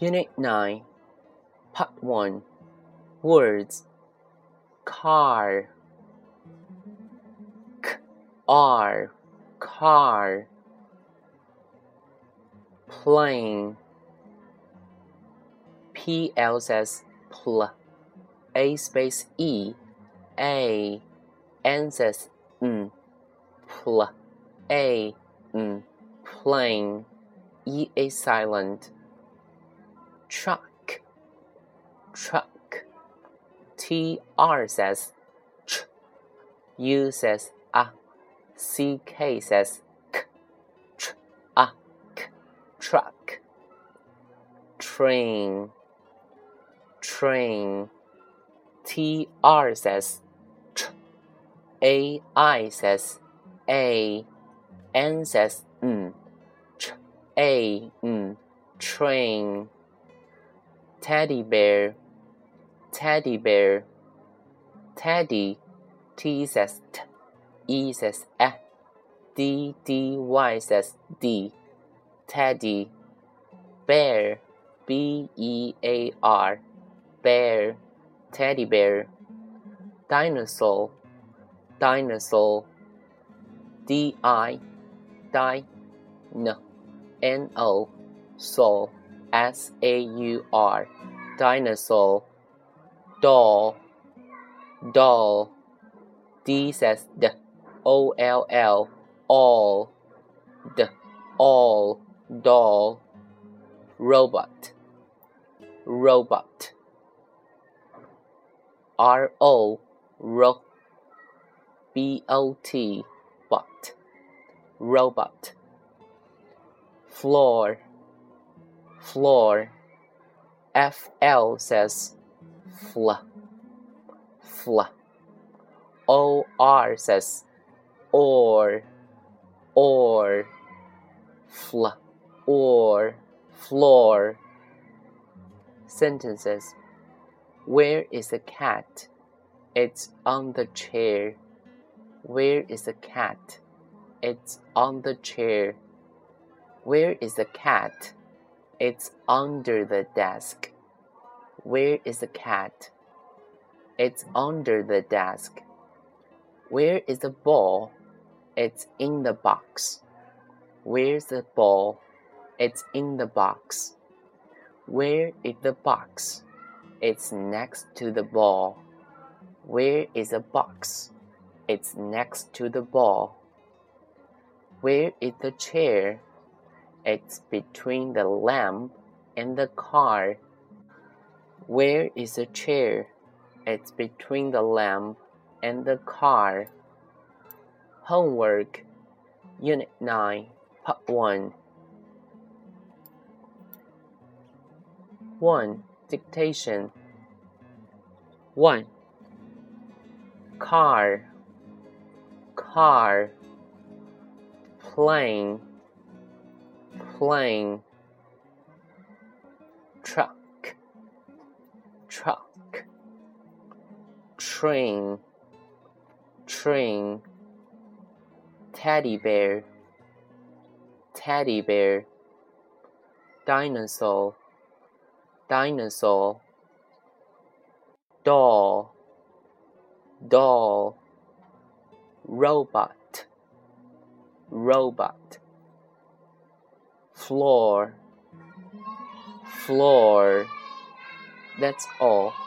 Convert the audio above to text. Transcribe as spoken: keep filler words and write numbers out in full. Unit nine, Part one, Words. Car, K-R, car. Plane, P L says pl, A space E, A, N says N, pl, A, N, plane, E is silent.Truck, truck, T R says ch, U says a, C K says k, ch, a, k, truck. Train, train, T R says ch, A I says a, N says n, ch, a, n, train.Teddy bear, teddy bear, teddy, T says t, E says e, D, D, Y says d, teddy, bear, B, E, A, R, bear, teddy bear, dinosaur, dinosaur, D, I, di, n, N, O, soul.S A U R, dinosaur. Doll, doll. D says d, O L L, all. D, all, doll. Robot, robot. R O, ro. B O T, bot. Robot. Floor.Floor, F L says fl, fl, O R says or, or, fl, or, floor. Sentences, where is the cat? It's on the chair. Where is the cat? It's on the chair. Where is the cat?It's under the desk. Where is the cat? It's under the desk. Where is the ball? It's in the box. Where's the ball? It's in the box. Where is the box? It's next to the ball. Where is the box? It's next to the ball. Where is the chair?It's between the lamp and the car. Where is the chair? It's between the lamp and the car. Homework, Unit nine, Part one. one. Dictation. one. Car, car. Plane,Plane, truck, truck, train, train, teddy bear, teddy bear, dinosaur, dinosaur, doll, doll, robot, robot.Floor, floor. That's all.